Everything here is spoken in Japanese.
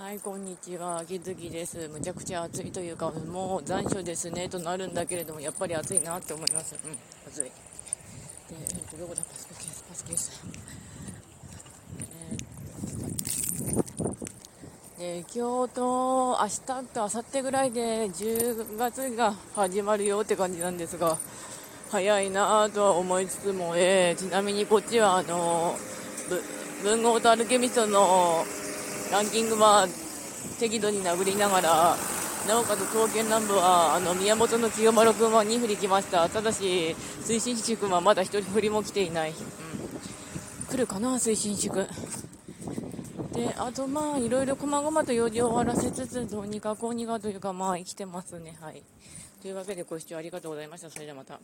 はい、こんにちは、秋月です。むちゃくちゃ暑いというか、もう残暑ですねとなるんだけれども、やっぱり暑いなって思います。暑いで、どこだ、パスケース。今日と明日と明後日ぐらいで10月が始まるよって感じなんですが、早いなぁとは思いつつも、ちなみにこっちは文豪とアルケミストのランキングは適度に殴りながら、なおかつ刀剣乱舞は宮本の清丸君は2振り来ました。ただし推進師君はまだ1人振りも来ていない、来るかな推進師君で、あといろいろこまごまと用事を終わらせつつ、どうにかこうにかというか生きてますね。はい、というわけでご視聴ありがとうございました。それではまた。